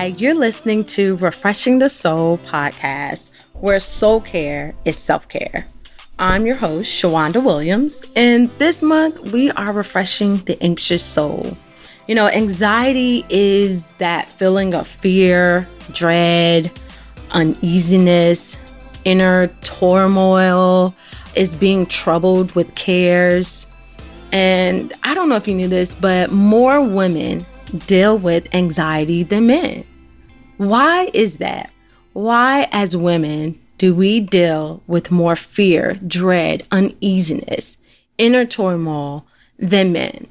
Hi, you're listening to Refreshing the Soul podcast, where soul care is self-care. I'm your host, Shawanda Williams, and this month we are refreshing the anxious soul. You know, anxiety is that feeling of fear, dread, uneasiness, inner turmoil, is being troubled with cares. And I don't know if you knew this, but more women deal with anxiety than men. Why is that? Why, as women, do we deal with more fear, dread, uneasiness, inner turmoil than men?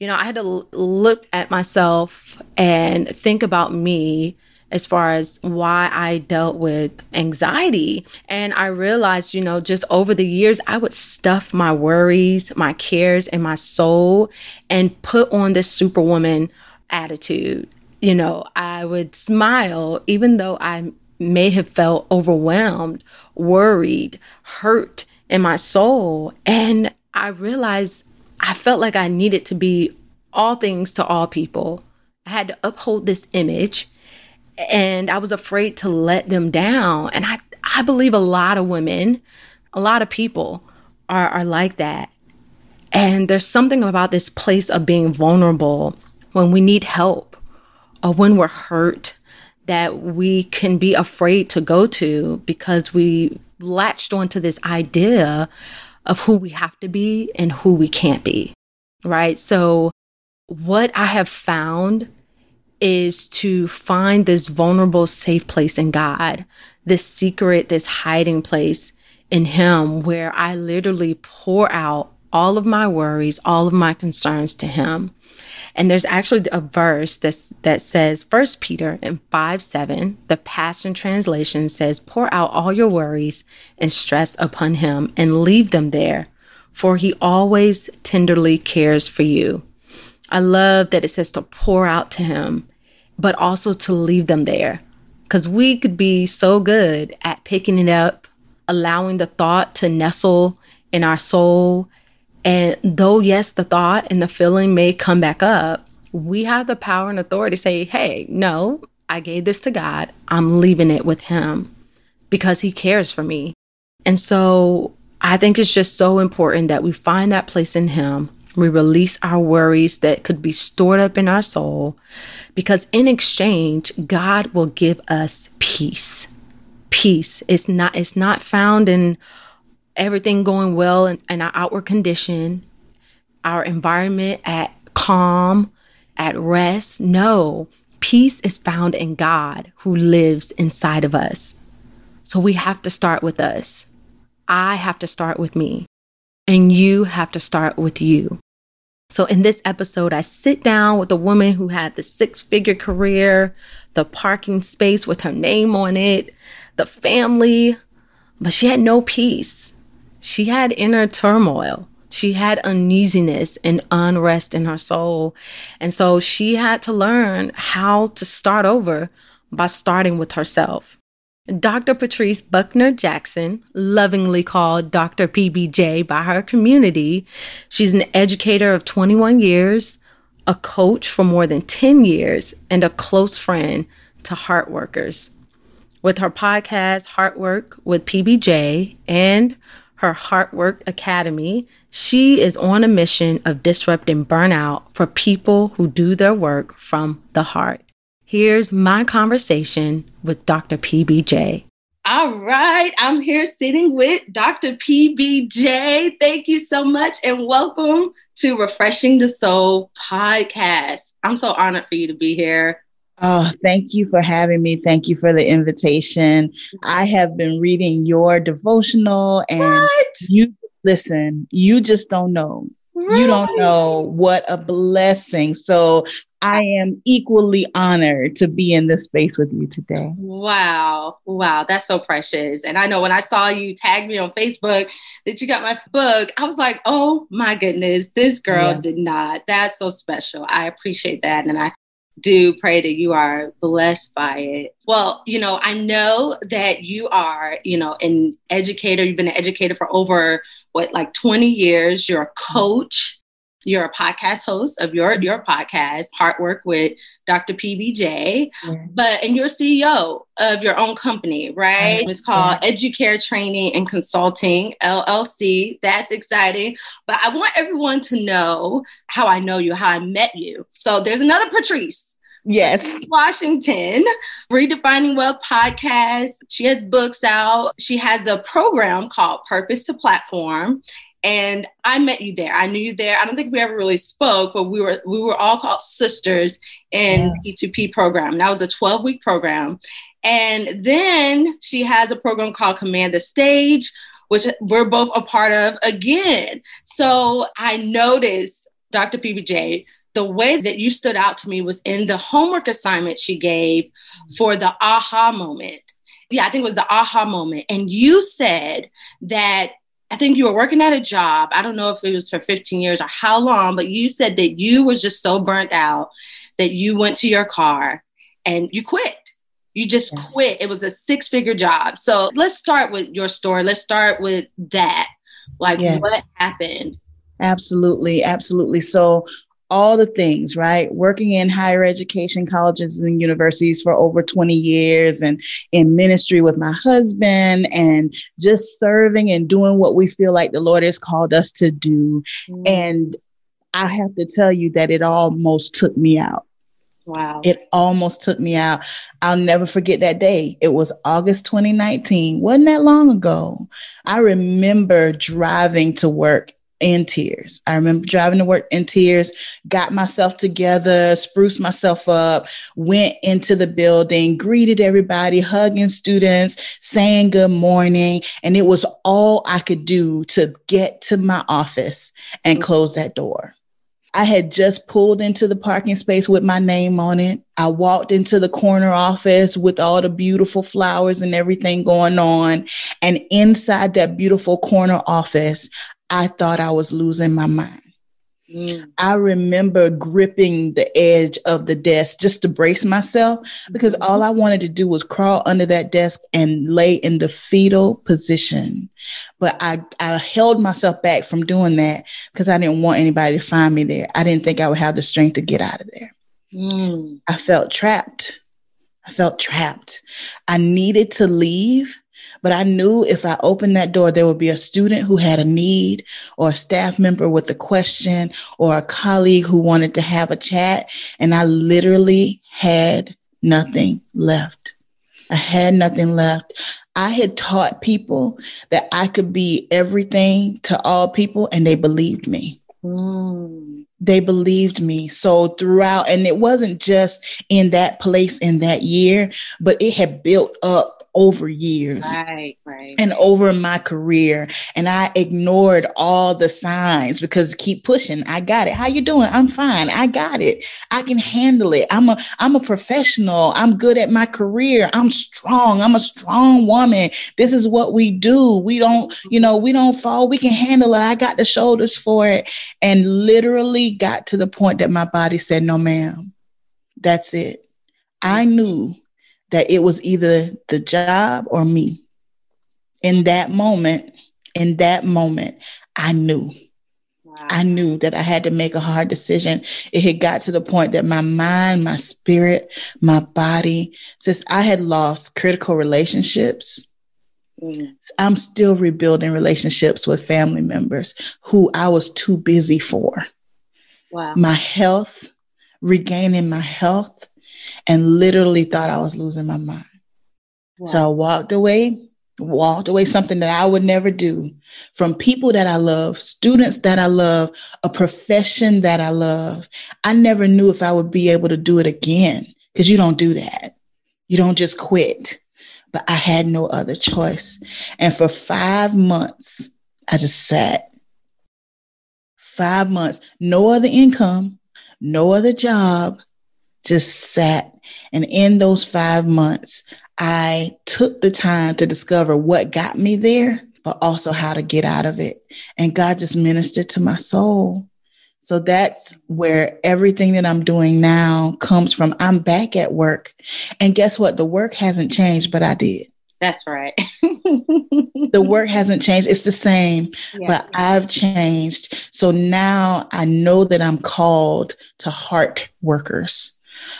You know, I had to look at myself and think about me as far as why I dealt with anxiety. And I realized, you know, just over the years, I would stuff my worries, my cares, and my soul and put on this superwoman attitude. You know, I would smile even though I may have felt overwhelmed, worried, hurt in my soul. And I realized I felt like I needed to be all things to all people. I had to uphold this image. And I was afraid to let them down. And I believe a lot of women, a lot of people are like that. And there's something about this place of being vulnerable when we need help or when we're hurt that we can be afraid to go to because we latched onto this idea of who we have to be and who we can't be, right? So what I have found is to find this vulnerable, safe place in God, this secret, this hiding place in Him where I literally pour out all of my worries, all of my concerns to Him. And there's actually a verse that says, 1 Peter 5:7, the Passion Translation says, pour out all your worries and stress upon Him and leave them there, for He always tenderly cares for you. I love that it says to pour out to Him, but also to leave them there. Because we could be so good at picking it up, allowing the thought to nestle in our soul. And though, yes, the thought and the feeling may come back up, we have the power and authority to say, hey, no, I gave this to God. I'm leaving it with Him because He cares for me. And so I think it's just so important that we find that place in Him. We release our worries that could be stored up in our soul, because in exchange, God will give us peace. Peace. It's not found in everything going well in our outward condition, our environment at calm, at rest. No, peace is found in God who lives inside of us. So we have to start with us. I have to start with me. And you have to start with you. So in this episode, I sit down with a woman who had the six-figure career, the parking space with her name on it, the family, but she had no peace. She had inner turmoil. She had uneasiness and unrest in her soul. And so she had to learn how to start over by starting with herself. Dr. Patrice Buckner Jackson, lovingly called Dr. PBJ by her community. She's an educator of 21 years, a coach for more than 10 years, and a close friend to heart workers. With her podcast, Heartwork with PBJ, and her Heartwork Academy, she is on a mission of disrupting burnout for people who do their work from the heart. Here's my conversation with Dr. PBJ. All right, I'm here sitting with Dr. PBJ. Thank you so much and welcome to Refreshing the Soul podcast. I'm so honored for you to be here. Oh, thank you for having me. Thank you for the invitation. I have been reading your devotional and you just don't know. Really? You don't know what a blessing. So I am equally honored to be in this space with you today. Wow. Wow. That's so precious. And I know when I saw you tag me on Facebook that you got my book, I was like, oh my goodness, this girl did not. That's so special. I appreciate that. And I do pray that you are blessed by it. Well, you know, I know that you are, you know, an educator. You've been an educator for over 20 years. You're a coach. You're a podcast host of your podcast, Heartwork with Dr. PBJ, and you're CEO of your own company, right? It's called Educare Training and Consulting LLC. That's exciting. But I want everyone to know how I know you, how I met you. So there's another Patrice. Yes. Washington, Redefining Wealth podcast. She has books out. She has a program called Purpose to Platform. And I met you there. I knew you there. I don't think we ever really spoke, but we were all called sisters in P2P program. That was a 12-week program. And then she has a program called Command the Stage, which we're both a part of again. So I noticed, Dr. PBJ, the way that you stood out to me was in the homework assignment she gave for the aha moment. Yeah, I think it was the aha moment. And you said that I think you were working at a job. I don't know if it was for 15 years or how long, but you said that you was just so burnt out that you went to your car and you quit. You just quit. It was a 6-figure job. So let's start with your story. Let's start with that. Like what happened? Absolutely. Absolutely. So all the things, right? Working in higher education, colleges and universities for over 20 years and in ministry with my husband and just serving and doing what we feel like the Lord has called us to do. Mm-hmm. And I have to tell you that it almost took me out. Wow. It almost took me out. I'll never forget that day. It was August 2019. Wasn't that long ago. I remember driving to work in tears. I remember driving to work in tears, got myself together, spruced myself up, went into the building, greeted everybody, hugging students, saying good morning. And it was all I could do to get to my office and close that door. I had just pulled into the parking space with my name on it. I walked into the corner office with all the beautiful flowers and everything going on. And inside that beautiful corner office, I thought I was losing my mind. Mm. I remember gripping the edge of the desk just to brace myself because all I wanted to do was crawl under that desk and lay in the fetal position. But I held myself back from doing that because I didn't want anybody to find me there. I didn't think I would have the strength to get out of there. Mm. I felt trapped. I needed to leave. But I knew if I opened that door, there would be a student who had a need or a staff member with a question or a colleague who wanted to have a chat. And I literally had nothing left. I had taught people that I could be everything to all people, and they believed me. Mm. They believed me. So throughout, and it wasn't just in that place in that year, but it had built up over years and over my career. And I ignored all the signs because keep pushing. I got it. How you doing? I'm fine. I got it. I can handle it. I'm a professional. I'm good at my career. I'm strong. I'm a strong woman. This is what we do. We don't fall. We can handle it. I got the shoulders for it. And literally got to the point that my body said, no, ma'am, that's it. I knew that it was either the job or me. In that moment, I knew. Wow. I knew that I had to make a hard decision. It had got to the point that my mind, my spirit, my body, since I had lost critical relationships, I'm still rebuilding relationships with family members who I was too busy for. Wow. My health, regaining my health, and literally thought I was losing my mind. Wow. So I walked away something that I would never do, from people that I love, students that I love, a profession that I love. I never knew if I would be able to do it again, because you don't do that. You don't just quit. But I had no other choice. And for 5 months, I just sat. 5 months, no other income, no other job, just sat. And in those 5 months, I took the time to discover what got me there, but also how to get out of it. And God just ministered to my soul. So that's where everything that I'm doing now comes from. I'm back at work. And guess what? The work hasn't changed, but I did. That's right. The work hasn't changed. It's the same, but I've changed. So now I know that I'm called to heart workers.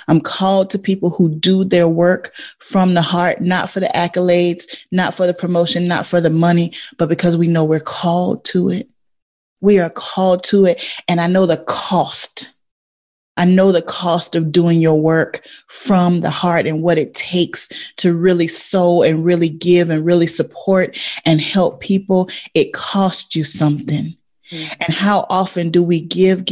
I'm called to people who do their work from the heart, not for the accolades, not for the promotion, not for the money, but because we know we're called to it. We are called to it. And I know the cost. I know the cost of doing your work from the heart and what it takes to really sow and really give and really support and help people. It costs you something. Mm-hmm. And how often do we give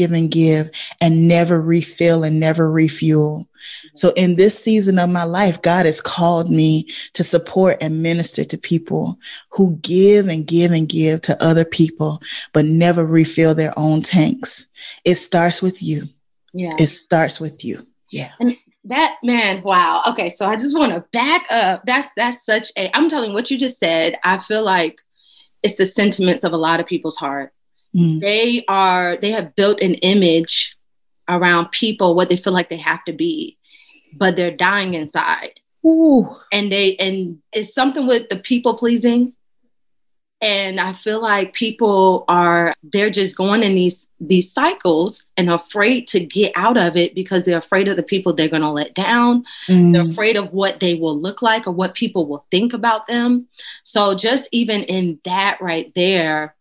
and never refill and never refuel? Mm-hmm. So in this season of my life, God has called me to support and minister to people who give to other people, but never refill their own tanks. It starts with you. Yeah. It starts with you. Yeah. And that, man, wow. Okay. So I just want to back up. That's such a, I'm telling you what you just said. I feel like it's the sentiments of a lot of people's heart. Mm. They have built an image around people, what they feel like they have to be, but they're dying inside. Ooh. And it's something with the people pleasing. And I feel like they're just going in these cycles and afraid to get out of it because they're afraid of the people they're going to let down. Mm. They're afraid of what they will look like or what people will think about them. So just even in that right there,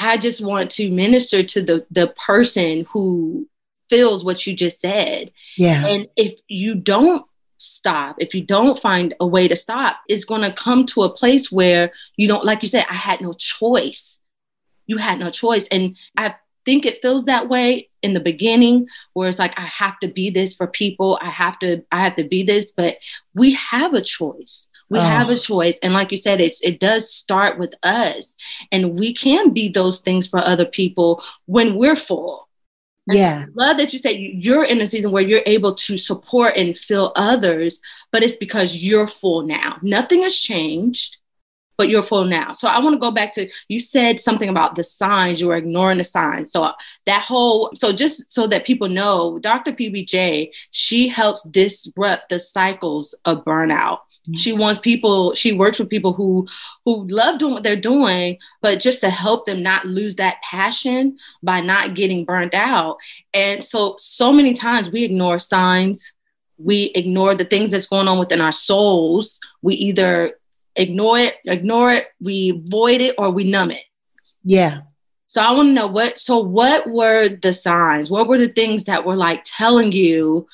I just want to minister to the person who feels what you just said. Yeah. And if you don't stop, if you don't find a way to stop, it's going to come to a place where you don't, like you said, I had no choice. You had no choice. And I think it feels that way in the beginning where it's like, I have to be this for people. I have to be this, but we have a choice. We have a choice. And like you said, it does start with us, and we can be those things for other people when we're full. Yeah. I love that you said you're in a season where you're able to support and fill others, but it's because you're full now. Nothing has changed, but you're full now. So I want to go back to, you said something about the signs, you were ignoring the signs. So just so that people know, Dr. PBJ, she helps disrupt the cycles of burnout. Mm-hmm. She works with people who love doing what they're doing, but just to help them not lose that passion by not getting burnt out. And so many times we ignore signs. We ignore the things that's going on within our souls. We either ignore it, we avoid it, or we numb it. Yeah. So I want to know what were the signs? What were the things that were like telling you,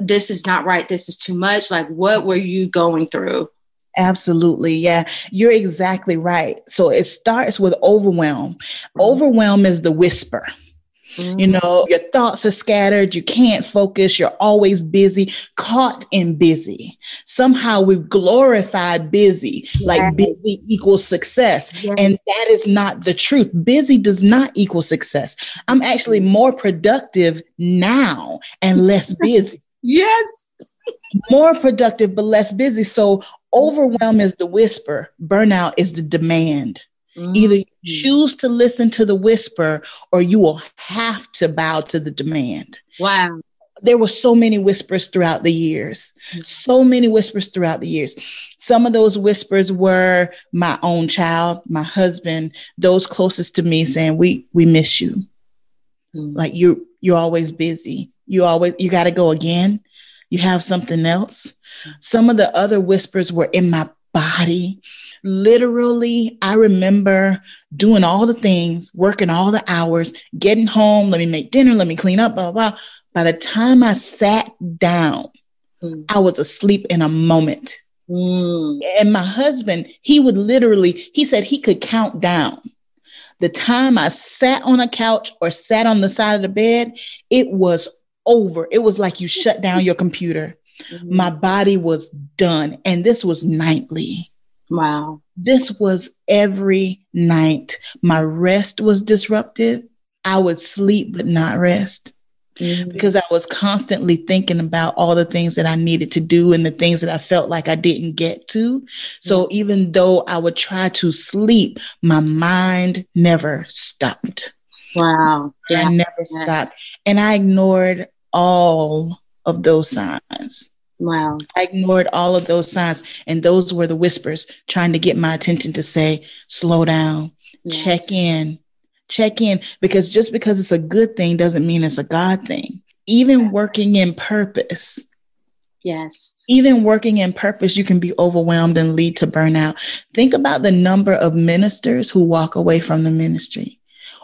this is not right, this is too much? Like, what were you going through? Absolutely. Yeah, you're exactly right. So it starts with overwhelm. Mm-hmm. Overwhelm is the whisper. Mm-hmm. You know, your thoughts are scattered. You can't focus. You're always busy, caught in busy. Somehow we've glorified busy, like busy equals success. Yes. And that is not the truth. Busy does not equal success. I'm actually more productive now and less busy. Yes. More productive, but less busy. So overwhelm is the whisper. Burnout is the demand. Either you choose to listen to the whisper or you will have to bow to the demand. Wow. There were so many whispers throughout the years. Some of those whispers were my own child, my husband, those closest to me saying, we miss you. Mm-hmm. Like you're always busy. You got to go again. You have something else. Some of the other whispers were in my body. Literally, I remember doing all the things, working all the hours, getting home, let me make dinner, let me clean up, blah, blah, blah. By the time I sat down, I was asleep in a moment. Mm. And my husband, he said he could count down. The time I sat on a couch or sat on the side of the bed, it was over. It was like you shut down your computer. Mm-hmm. My body was done. And this was nightly. Wow. This was every night. My rest was disrupted. I would sleep, but not rest. Mm-hmm. Because I was constantly thinking about all the things that I needed to do and the things that I felt like I didn't get to. So mm-hmm. even though I would try to sleep, my mind never stopped. Wow. I never stopped. And I ignored all of those signs. Wow. I ignored all of those signs. And those were the whispers trying to get my attention to say, slow down, yeah. check in, because just because it's a good thing doesn't mean it's a God thing. Even working in purpose. Yes. Even working in purpose, you can be overwhelmed and lead to burnout. Think about the number of ministers who walk away from the ministry,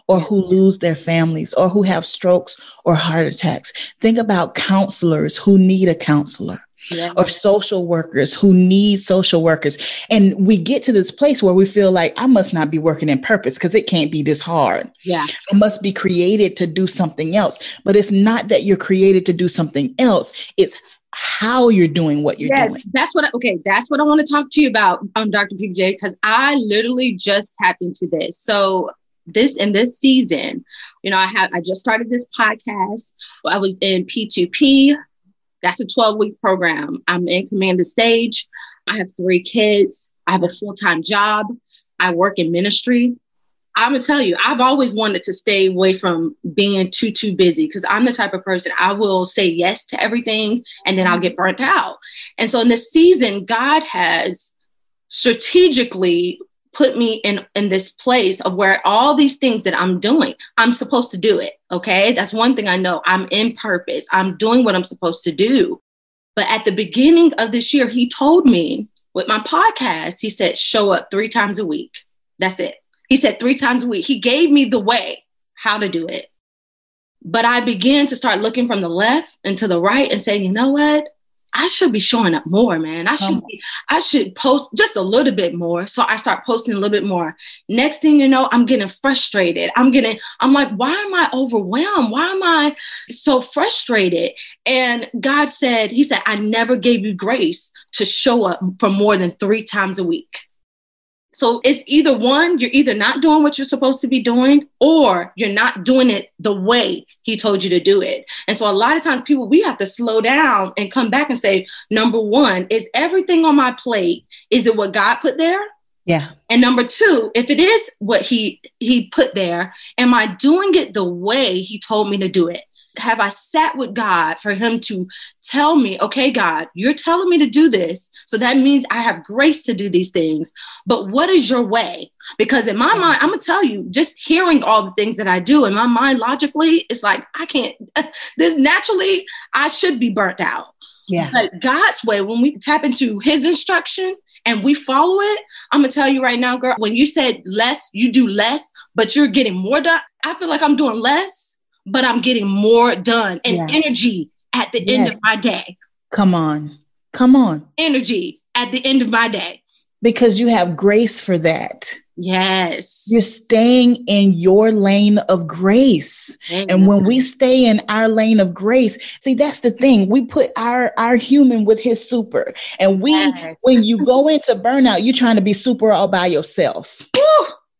or who lose their families, or who have strokes or heart attacks. Think about counselors who need a counselor. Yeah. Or social workers who need social workers. And we get to this place where we feel like, I must not be working in purpose because it can't be this hard. Yeah, I must be created to do something else. But it's not that you're created to do something else. It's how you're doing what you're doing. That's what I want to talk to you about, Dr. PBJ, because I literally just tapped into this. So this season, you know, I just started this podcast. I was in P2P. That's a 12-week program. I'm in Command the Stage. I have 3 kids. I have a full-time job. I work in ministry. I'm going to tell you, I've always wanted to stay away from being too busy, because I'm the type of person, I will say yes to everything and then I'll get burnt out. And so in this season, God has strategically put me in this place of where all these things that I'm doing, I'm supposed to do it. Okay. That's one thing I know. I'm in purpose. I'm doing what I'm supposed to do. But at the beginning of this year, he told me with my podcast, he said, show up 3 times a week. That's it. He said 3 times a week. He gave me the way how to do it. But I began to start looking from the left and to the right and saying, you know what? I should be showing up more, man. I should post just a little bit more. So I start posting a little bit more. Next thing you know, I'm getting frustrated. I'm like, why am I overwhelmed? Why am I so frustrated? And God said, he said, I never gave you grace to show up for more than 3 times a week. So it's either one, you're either not doing what you're supposed to be doing, or you're not doing it the way he told you to do it. And so a lot of times people, we have to slow down and come back and say, number one, is everything on my plate, is it what God put there? Yeah. And number two, if it is what he put there, am I doing it the way he told me to do it? Have I sat with God for him to tell me, okay, God, you're telling me to do this. So that means I have grace to do these things. But what is your way? Because in my mind, I'm going to tell you, just hearing all the things that I do in my mind, logically, it's like, I can't, this naturally, I should be burnt out. Yeah. But God's way, when we tap into his instruction and we follow it, I'm going to tell you right now, girl, when you said less, you do less, but you're getting more done. I feel like I'm doing less, but I'm getting more done and energy at the end of my day. Come on. Energy at the end of my day. Because you have grace for that. Yes. You're staying in your lane of grace. Amen. And when we stay in our lane of grace, see, that's the thing. We put our human with his super. And when you go into burnout, you're trying to be super all by yourself.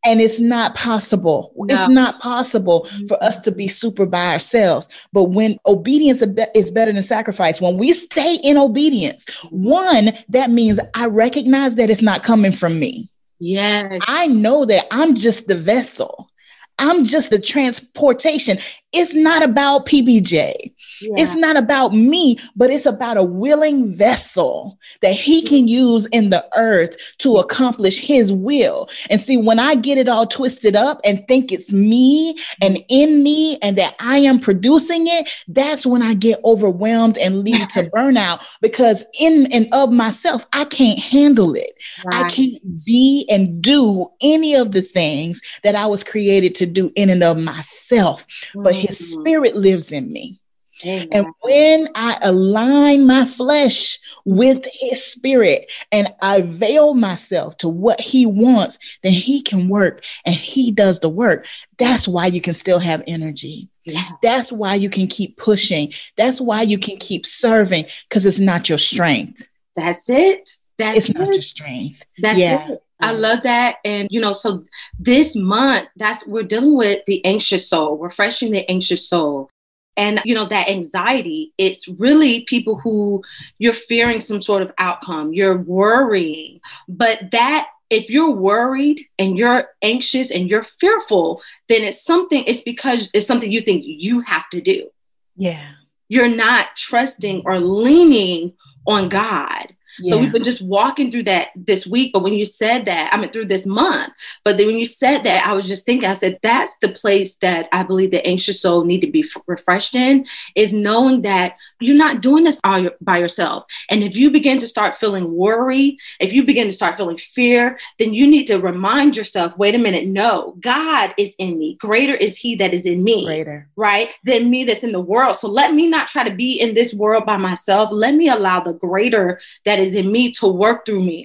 And it's not possible. No. It's not possible for us to be super by ourselves. But when obedience is better than sacrifice, when we stay in obedience, one, that means I recognize that it's not coming from me. Yes. I know that I'm just the vessel. I'm just the transportation. It's not about PBJ. Yeah. It's not about me, but it's about a willing vessel that he can use in the earth to accomplish his will. And see, when I get it all twisted up and think it's me and in me and that I am producing it, that's when I get overwhelmed and lead to burnout, because in and of myself, I can't handle it. Right. I can't be and do any of the things that I was created to do in and of myself, but his spirit lives in me. Amen. And when I align my flesh with his spirit and I veil myself to what he wants, then he can work and he does the work. That's why you can still have energy. Yeah. That's why you can keep pushing. That's why you can keep serving, because it's not your strength. That's it. It's not your strength. That's it. I love that. And, you know, so this month, we're dealing with the anxious soul, refreshing the anxious soul. And, you know, that anxiety, it's really people who you're fearing some sort of outcome, you're worrying. But that if you're worried and you're anxious and you're fearful, then it's because it's something you think you have to do. Yeah. You're not trusting or leaning on God. Yeah. So we've been just walking through that this week. But when you said that, I mean, through this month, but then when you said that, I was just thinking, I said, that's the place that I believe the anxious soul need to be refreshed in, is knowing that you're not doing this all by yourself. And if you begin to start feeling worry, if you begin to start feeling fear, then you need to remind yourself, wait a minute, no, God is in me. Greater is he that is in me, right, than me that's in the world. So let me not try to be in this world by myself. Let me allow the greater that is in me to work through me.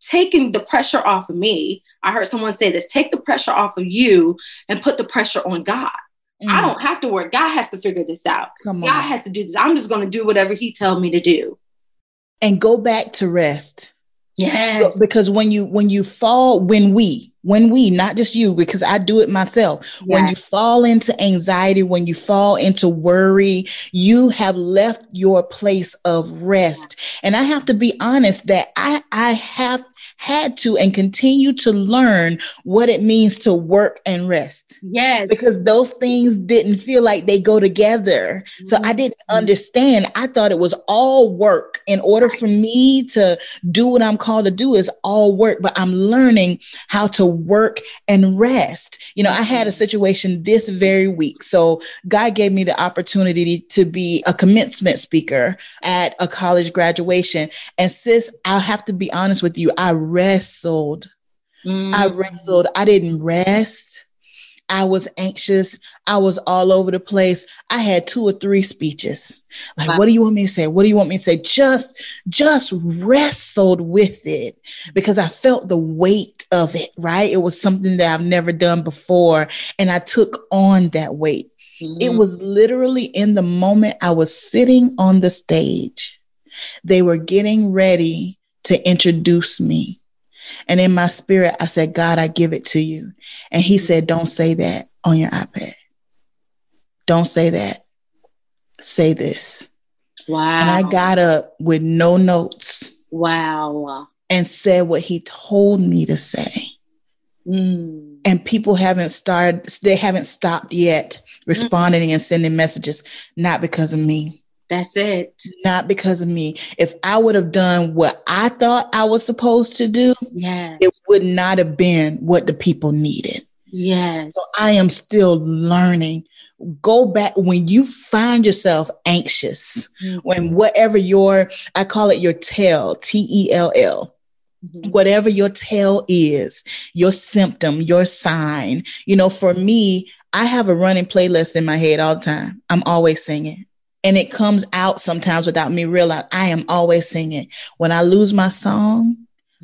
Taking the pressure off of me. I heard someone say this, take the pressure off of you and put the pressure on God. Mm. I don't have to work. God has to figure this out. God has to do this. I'm just going to do whatever he tells me to do. And go back to rest. Yes. Because when we, not just you, because I do it myself, yes. When you fall into anxiety, when you fall into worry, you have left your place of rest. Yes. And I have to be honest that I have had to and continue to learn what it means to work and rest. Yes. Because those things didn't feel like they go together. Mm-hmm. So I didn't understand. I thought it was all work. In order for me to do what I'm called to do is all work, but I'm learning how to work and rest. You know, I had a situation this very week. So God gave me the opportunity to be a commencement speaker at a college graduation. And sis, I'll have to be honest with you. I wrestled. I didn't rest. I was anxious. I was all over the place. I had 2 or 3 speeches. Like, wow. What do you want me to say? What do you want me to say? Just wrestled with it because I felt the weight of it, right? It was something that I've never done before. And I took on that weight. Mm-hmm. It was literally in the moment I was sitting on the stage. They were getting ready to introduce me. And in my spirit, I said, God, I give it to you. And he said, don't say that on your iPad. Don't say that. Say this. Wow. And I got up with no notes. Wow. And said what he told me to say. Mm. And people haven't stopped yet responding and sending messages, not because of me. That's it. Not because of me. If I would have done what I thought I was supposed to do, yes. It would not have been what the people needed. Yes. So I am still learning. Go back when you find yourself anxious, when whatever I call it your tell, T-E-L-L. Whatever your tell is, your symptom, your sign. You know, for me, I have a running playlist in my head all the time. I'm always singing. And it comes out sometimes without me realizing. I am always singing. When I lose my song,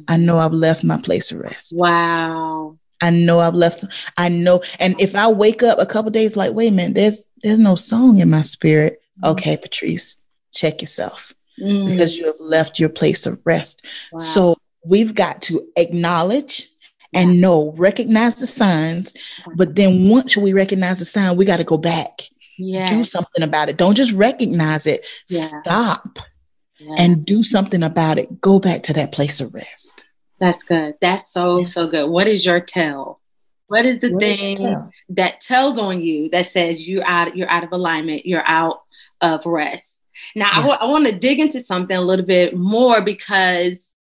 I know I've left my place of rest. Wow. I know. And if I wake up a couple of days like, wait a minute, there's no song in my spirit. Okay, Patrice, check yourself because you have left your place of rest. Wow. So we've got to acknowledge and recognize the signs. But then once we recognize the sign, we got to go back. Yeah. Do something about it. Don't just recognize it. Yeah. Stop and do something about it. Go back to that place of rest. That's good. That's so good. What is your tell? What is the thing that tells on you that says you're out of alignment, you're out of rest? Now, I want to dig into something a little bit more because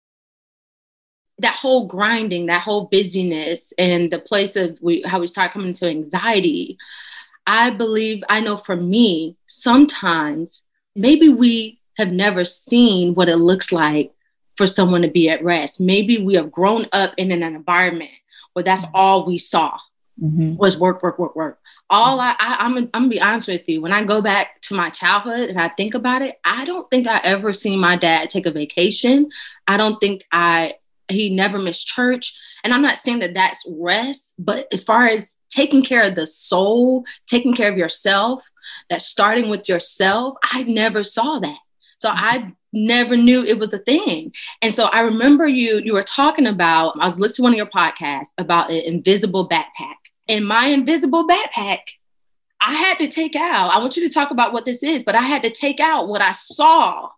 that whole grinding, that whole busyness and the place of how we start coming to anxiety, I know for me, sometimes maybe we have never seen what it looks like for someone to be at rest. Maybe we have grown up in an environment where that's all we saw was work. All I'm going to be honest with you. When I go back to my childhood and I think about it, I don't think I ever seen my dad take a vacation. I don't think he never missed church. And I'm not saying that that's rest, but as far as taking care of the soul, taking care of yourself, that starting with yourself, I never saw that. So I never knew it was a thing. And so I remember you were talking about, I was listening to one of your podcasts about an invisible backpack. And my invisible backpack, I had to take out, I want you to talk about what this is, but I had to take out what I saw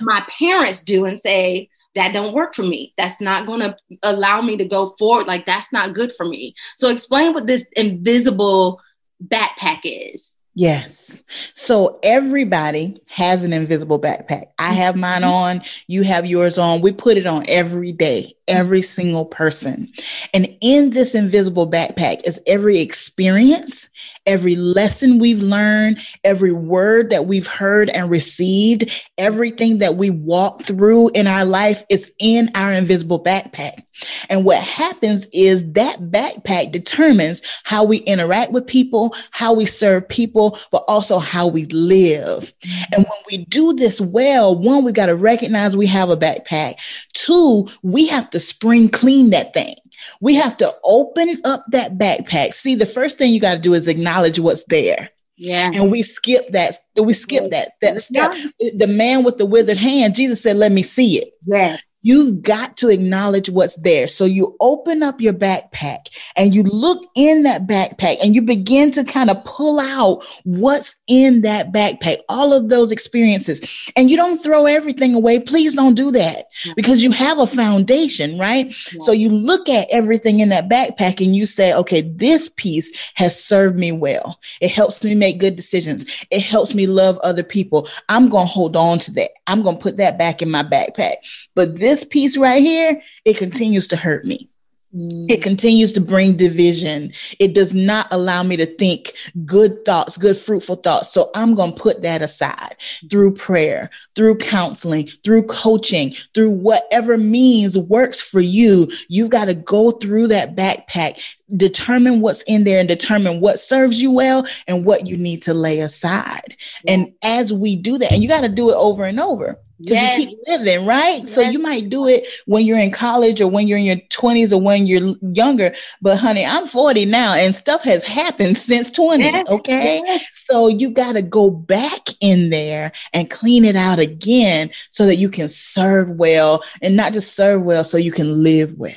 my parents do and say, that don't work for me. That's not going to allow me to go forward. Like, that's not good for me. So explain what this invisible backpack is. Yes. So everybody has an invisible backpack. I have mine on, you have yours on. We put it on every day, every single person. And in this invisible backpack is every experience, every lesson we've learned, every word that we've heard and received, everything that we walk through in our life is in our invisible backpack. And what happens is that backpack determines how we interact with people, how we serve people, but also how we live. And when we do this well, one, we got to recognize we have a backpack. Two, we have to spring clean that thing. We have to open up that backpack. See, the first thing you got to do is acknowledge what's there. Yeah. And we skip that. That step. The man with the withered hand, Jesus said, let me see it. Yes. You've got to acknowledge what's there. So you open up your backpack and you look in that backpack and you begin to kind of pull out what's in that backpack, all of those experiences. And you don't throw everything away. Please don't do that because you have a foundation, right? Yeah. So you look at everything in that backpack and you say, okay, this piece has served me well. It helps me make good decisions. It helps me love other people. I'm going to hold on to that. I'm going to put that back in my backpack. But this piece right here, it continues to hurt me. It continues to bring division. It does not allow me to think good thoughts, good fruitful thoughts. So I'm going to put that aside through prayer, through counseling, through coaching, through whatever means works for you. You've got to go through that backpack, determine what's in there and determine what serves you well and what you need to lay aside. Yeah. And as we do that, and you got to do it over and over. Because you keep living, right? Yes. So you might do it when you're in college or when you're in your 20s or when you're younger. But honey, I'm 40 now and stuff has happened since 20. Yes. Okay. Yes. So you got to go back in there and clean it out again so that you can serve well and not just serve well, so you can live well.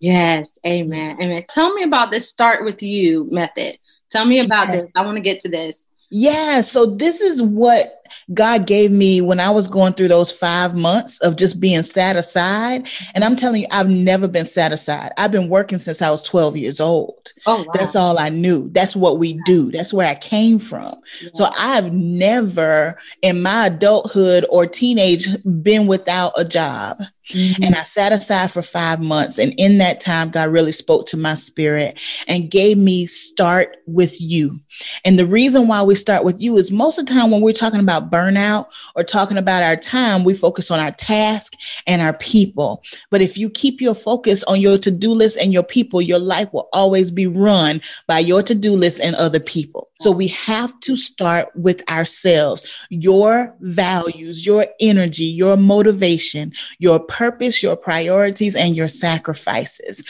Yes. Amen. Amen. Tell me about this start with you method. Tell me about this. I want to get to this. Yeah. So this is what God gave me when I was going through those 5 months of just being set aside. And I'm telling you, I've never been set aside. I've been working since I was 12 years old. Oh, wow. That's all I knew. That's what we do. That's where I came from. Yeah. So I've never in my adulthood or teenage been without a job. Mm-hmm. And I sat aside for 5 months. And in that time, God really spoke to my spirit and gave me start with you. And the reason why we start with you is most of the time when we're talking about burnout or talking about our time, we focus on our task and our people. But if you keep your focus on your to-do list and your people, your life will always be run by your to-do list and other people. So we have to start with ourselves, your values, your energy, your motivation, your purpose, your priorities, and your sacrifices.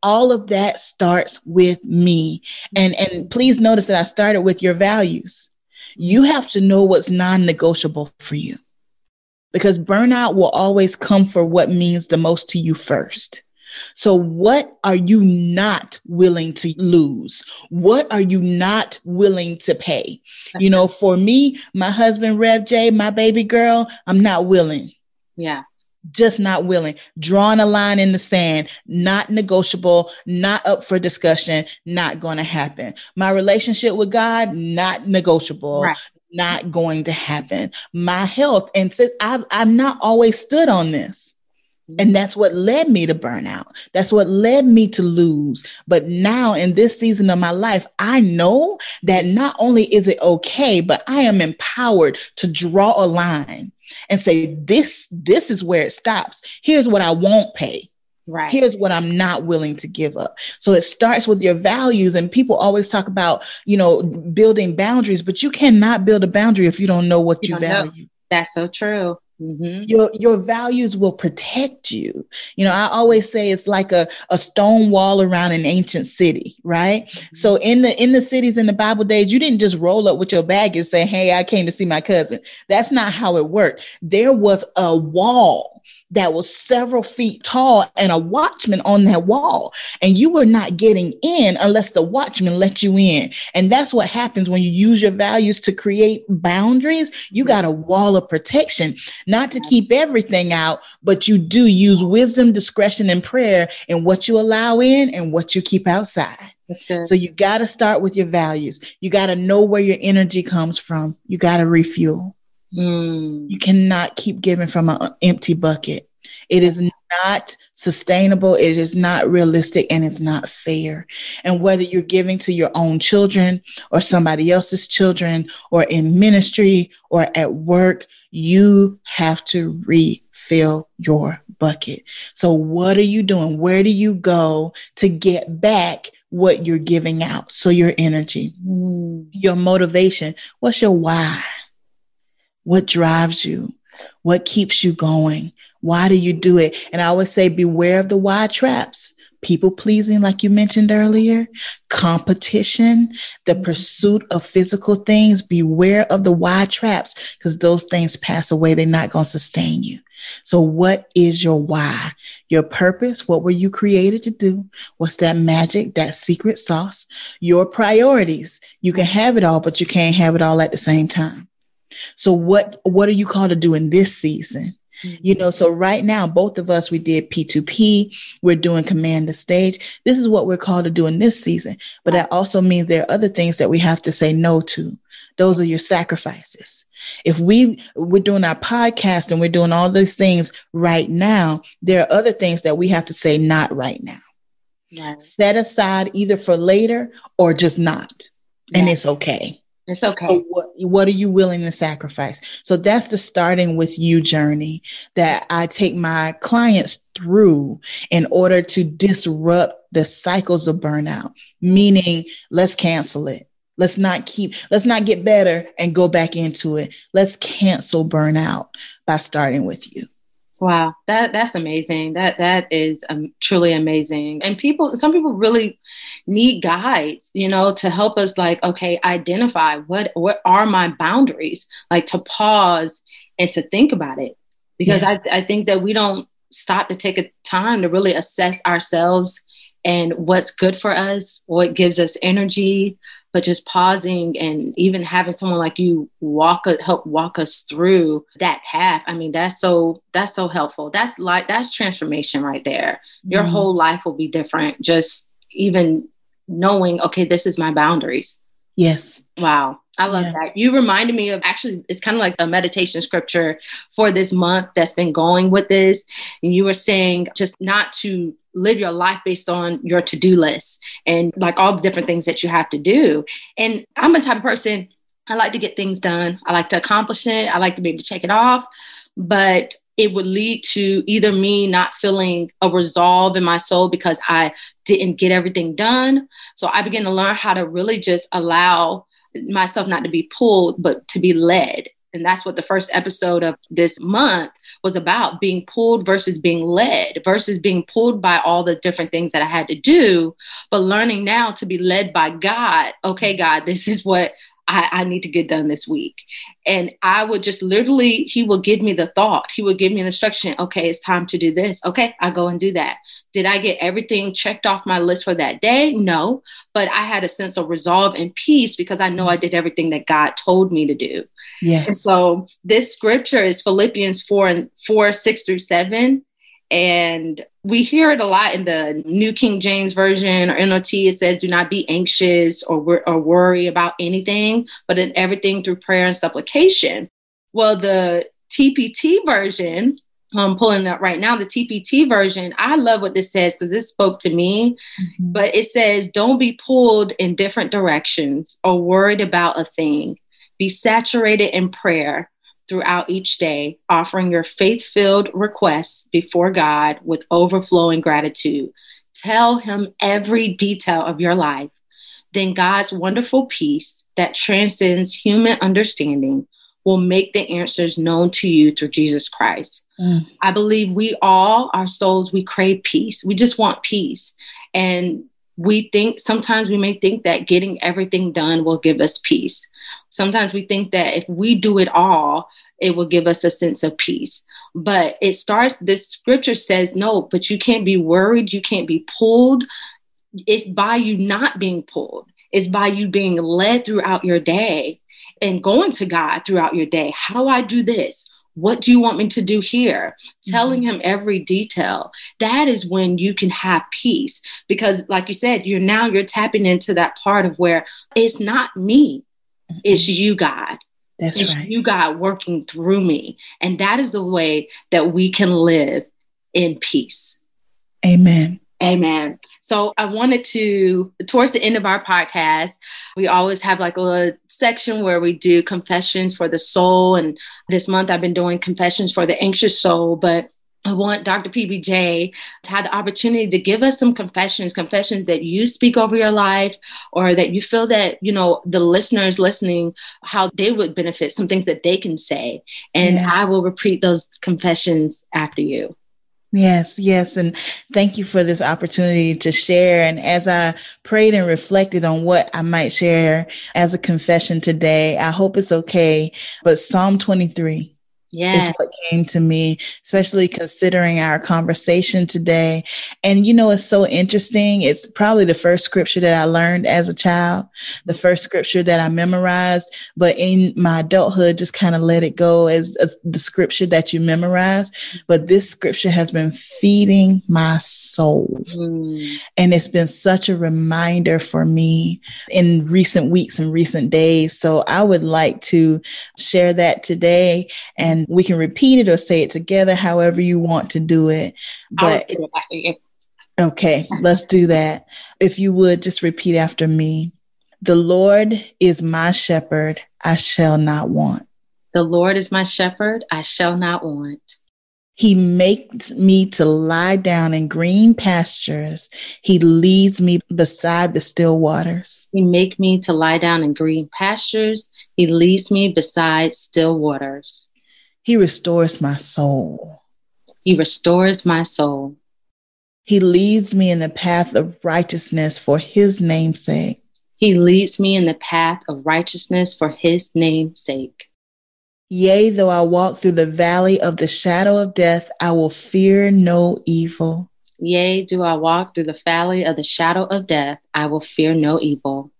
All of that starts with me. And please notice that I started with your values. You have to know what's non-negotiable for you, because burnout will always come for what means the most to you first. So what are you not willing to lose? What are you not willing to pay? You know, for me, my husband, Rev J, my baby girl, I'm not willing. Yeah. Just not willing. Drawing a line in the sand, not negotiable, not up for discussion, not going to happen. My relationship with God, not negotiable, right. Not going to happen. My health, and since I've not always stood on this. And that's what led me to burnout. That's what led me to lose. But now in this season of my life, I know that not only is it okay, but I am empowered to draw a line and say, this is where it stops. Here's what I won't pay. Right. Here's what I'm not willing to give up. So it starts with your values. And people always talk about, you know, building boundaries, but you cannot build a boundary if you don't know what you value. Know. That's so true. Mm-hmm. Your values will protect you. You know, I always say it's like a stone wall around an ancient city, right? Mm-hmm. So in the cities in the Bible days, you didn't just roll up with your bag and say, hey, I came to see my cousin. That's not how it worked. There was a wall that was several feet tall and a watchman on that wall. And you were not getting in unless the watchman let you in. And that's what happens when you use your values to create boundaries. You got a wall of protection, not to keep everything out, but you do use wisdom, discretion, and prayer in what you allow in and what you keep outside. So you got to start with your values. You got to know where your energy comes from. You got to refuel. You cannot keep giving from an empty bucket. It is not sustainable. It is not realistic, and it's not fair. And whether you're giving to your own children or somebody else's children or in ministry or at work, you have to refill your bucket. So what are you doing? Where do you go to get back what you're giving out? So your energy, your motivation, what's your why? What drives you? What keeps you going? Why do you do it? And I always say, beware of the why traps. People pleasing, like you mentioned earlier, competition, the pursuit of physical things. Beware of the why traps, because those things pass away. They're not going to sustain you. So what is your why? Your purpose? What were you created to do? What's that magic, that secret sauce? Your priorities. You can have it all, but you can't have it all at the same time. So what are you called to do in this season? You know, so right now, both of us, we did P2P. We're doing Command the Stage. This is what we're called to do in this season. But that also means there are other things that we have to say no to. Those are your sacrifices. If we're doing our podcast and we're doing all these things right now, there are other things that we have to say not right now. Yes. Set aside either for later or just not. Yes. And it's okay. It's okay. So what are you willing to sacrifice? So that's the starting with you journey that I take my clients through in order to disrupt the cycles of burnout, meaning let's cancel it. Let's not get better and go back into it. Let's cancel burnout by starting with you. Wow. That's amazing. That is truly amazing. And some people really need guides, you know, to help us like, okay, identify what are my boundaries, like to pause and to think about it. Because I think that we don't stop to take a time to really assess ourselves and what's good for us, what gives us energy, but just pausing and even having someone like you help walk us through that path. I mean, that's so helpful. That's transformation right there. Your whole life will be different. Just even knowing, okay, this is my boundaries. Yes. Wow. I love that. You reminded me of, actually, it's kind of like a meditation scripture for this month that's been going with this. And you were saying just not to live your life based on your to-do list and like all the different things that you have to do. And I'm a type of person, I like to get things done. I like to accomplish it. I like to be able to check it off, but it would lead to either me not feeling a resolve in my soul because I didn't get everything done. So I began to learn how to really just allow myself not to be pulled, but to be led. And that's what the first episode of this month was about, being pulled versus being led, versus being pulled by all the different things that I had to do, but learning now to be led by God. Okay, God, this is what I need to get done this week. And I would just literally, he will give me the thought. He will give me an instruction. Okay, it's time to do this. Okay, I go and do that. Did I get everything checked off my list for that day? No, but I had a sense of resolve and peace because I know I did everything that God told me to do. Yes. And so this scripture is Philippians 4:6-7. And we hear it a lot in the New King James Version or NLT. It says, do not be anxious or worry about anything, but in everything through prayer and supplication. Well, the TPT version, I'm pulling up right now, the TPT version, I love what this says because this spoke to me, but it says, don't be pulled in different directions or worried about a thing. Be saturated in prayer throughout each day, offering your faith-filled requests before God with overflowing gratitude. Tell him every detail of your life. Then God's wonderful peace that transcends human understanding will make the answers known to you through Jesus Christ. I believe our souls, we crave peace. We just want peace. And we think, sometimes we may think that getting everything done will give us peace. Sometimes we think that if we do it all, it will give us a sense of peace. But it starts, this scripture says, no, but you can't be worried. You can't be pulled. It's by you not being pulled. It's by you being led throughout your day and going to God throughout your day. How do I do this? What do you want me to do here? Telling him every detail. That is when you can have peace, because like you said, you're tapping into that part of where it's not me, it's you, God. That's it's right. You, God, working through me. And that is the way that we can live in peace. Amen. Amen. So I wanted to, towards the end of our podcast, we always have like a little section where we do confessions for the soul. And this month I've been doing confessions for the anxious soul, but I want Dr. PBJ to have the opportunity to give us some confessions that you speak over your life, or that you feel that, you know, the listeners listening, how they would benefit, some things that they can say. And I will repeat those confessions after you. Yes, yes. And thank you for this opportunity to share. And as I prayed and reflected on what I might share as a confession today, I hope it's okay. But Psalm 23 is what came to me, especially considering our conversation today. And, you know, it's so interesting. It's probably the first scripture that I learned as a child, the first scripture that I memorized, but in my adulthood, just kind of let it go as the scripture that you memorize. But this scripture has been feeding my soul. And it's been such a reminder for me in recent weeks and recent days. So I would like to share that today, and we can repeat it or say it together, however you want to do it. But okay, let's do that. If you would just repeat after me. The Lord is my shepherd, I shall not want. The Lord is my shepherd, I shall not want. He makes me to lie down in green pastures. He leads me beside the still waters. He makes me to lie down in green pastures. He leads me beside still waters. He restores my soul. He restores my soul. He leads me in the path of righteousness for his name's sake. He leads me in the path of righteousness for his name's sake. Yea, though I walk through the valley of the shadow of death, I will fear no evil. Yea, do I walk through the valley of the shadow of death, I will fear no evil.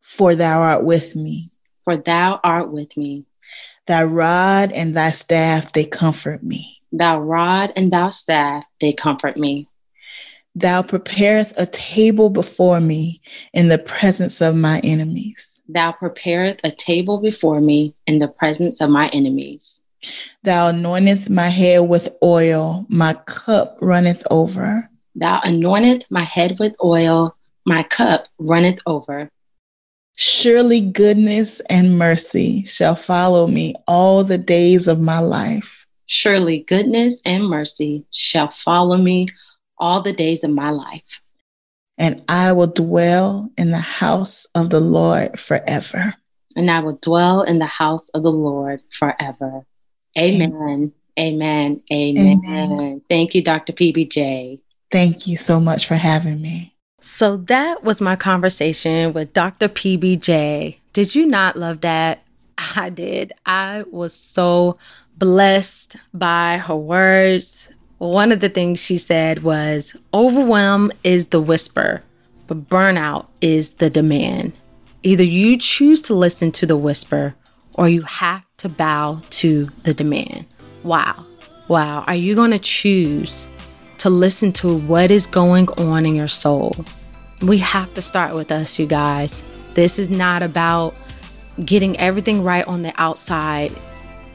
For thou art with me. For thou art with me. Thy rod and thy staff, they comfort me. Thy rod and thy staff, they comfort me. Thou preparest a table before me in the presence of my enemies. Thou preparest a table before me in the presence of my enemies. Thou anointest my head with oil, my cup runneth over. Thou anointest my head with oil, my cup runneth over. Surely goodness and mercy shall follow me all the days of my life. Surely goodness and mercy shall follow me all the days of my life. And I will dwell in the house of the Lord forever. And I will dwell in the house of the Lord forever. Amen. Amen. Amen. Amen. Thank you, Dr. PBJ. Thank you so much for having me. So that was my conversation with Dr. PBJ. Did you not love that? I did. I was so blessed by her words. One of the things she said was, overwhelm is the whisper, but burnout is the demand. Either you choose to listen to the whisper or you have to bow to the demand. Wow. Wow. Are you going to choose to listen to what is going on in your soul? We have to start with us, you guys. This is not about getting everything right on the outside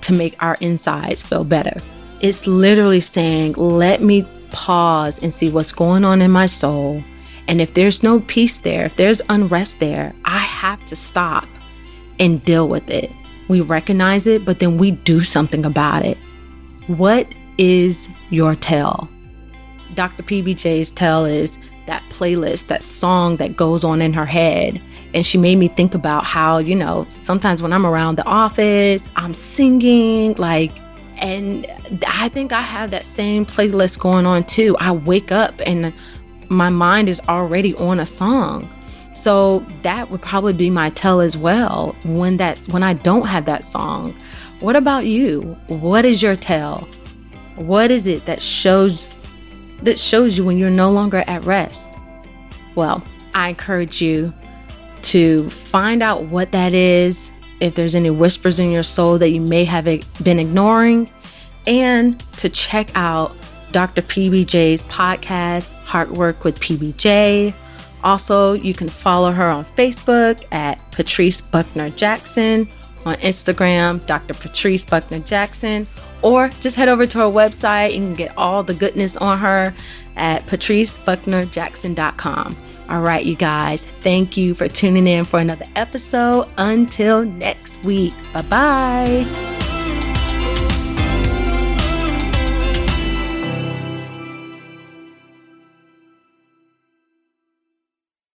to make our insides feel better. It's literally saying, let me pause and see what's going on in my soul. And if there's no peace there, if there's unrest there, I have to stop and deal with it. We recognize it, but then we do something about it. What is your tell? Dr. PBJ's tell is that playlist, that song that goes on in her head. And she made me think about how, you know, sometimes when I'm around the office, I'm singing, and I think I have that same playlist going on too. I wake up and my mind is already on a song. So that would probably be my tell as well when I don't have that song. What about you? What is your tell? What is it that shows you when you're no longer at rest? Well, I encourage you to find out what that is, if there's any whispers in your soul that you may have been ignoring, and to check out Dr. PBJ's podcast, Heartwork with PBJ. Also, you can follow her on Facebook at Patrice Buckner Jackson, on Instagram, Dr. Patrice Buckner Jackson, or just head over to her website and you can get all the goodness on her at patricebucknerjackson.com. All right, you guys, thank you for tuning in for another episode. Until next week, bye-bye.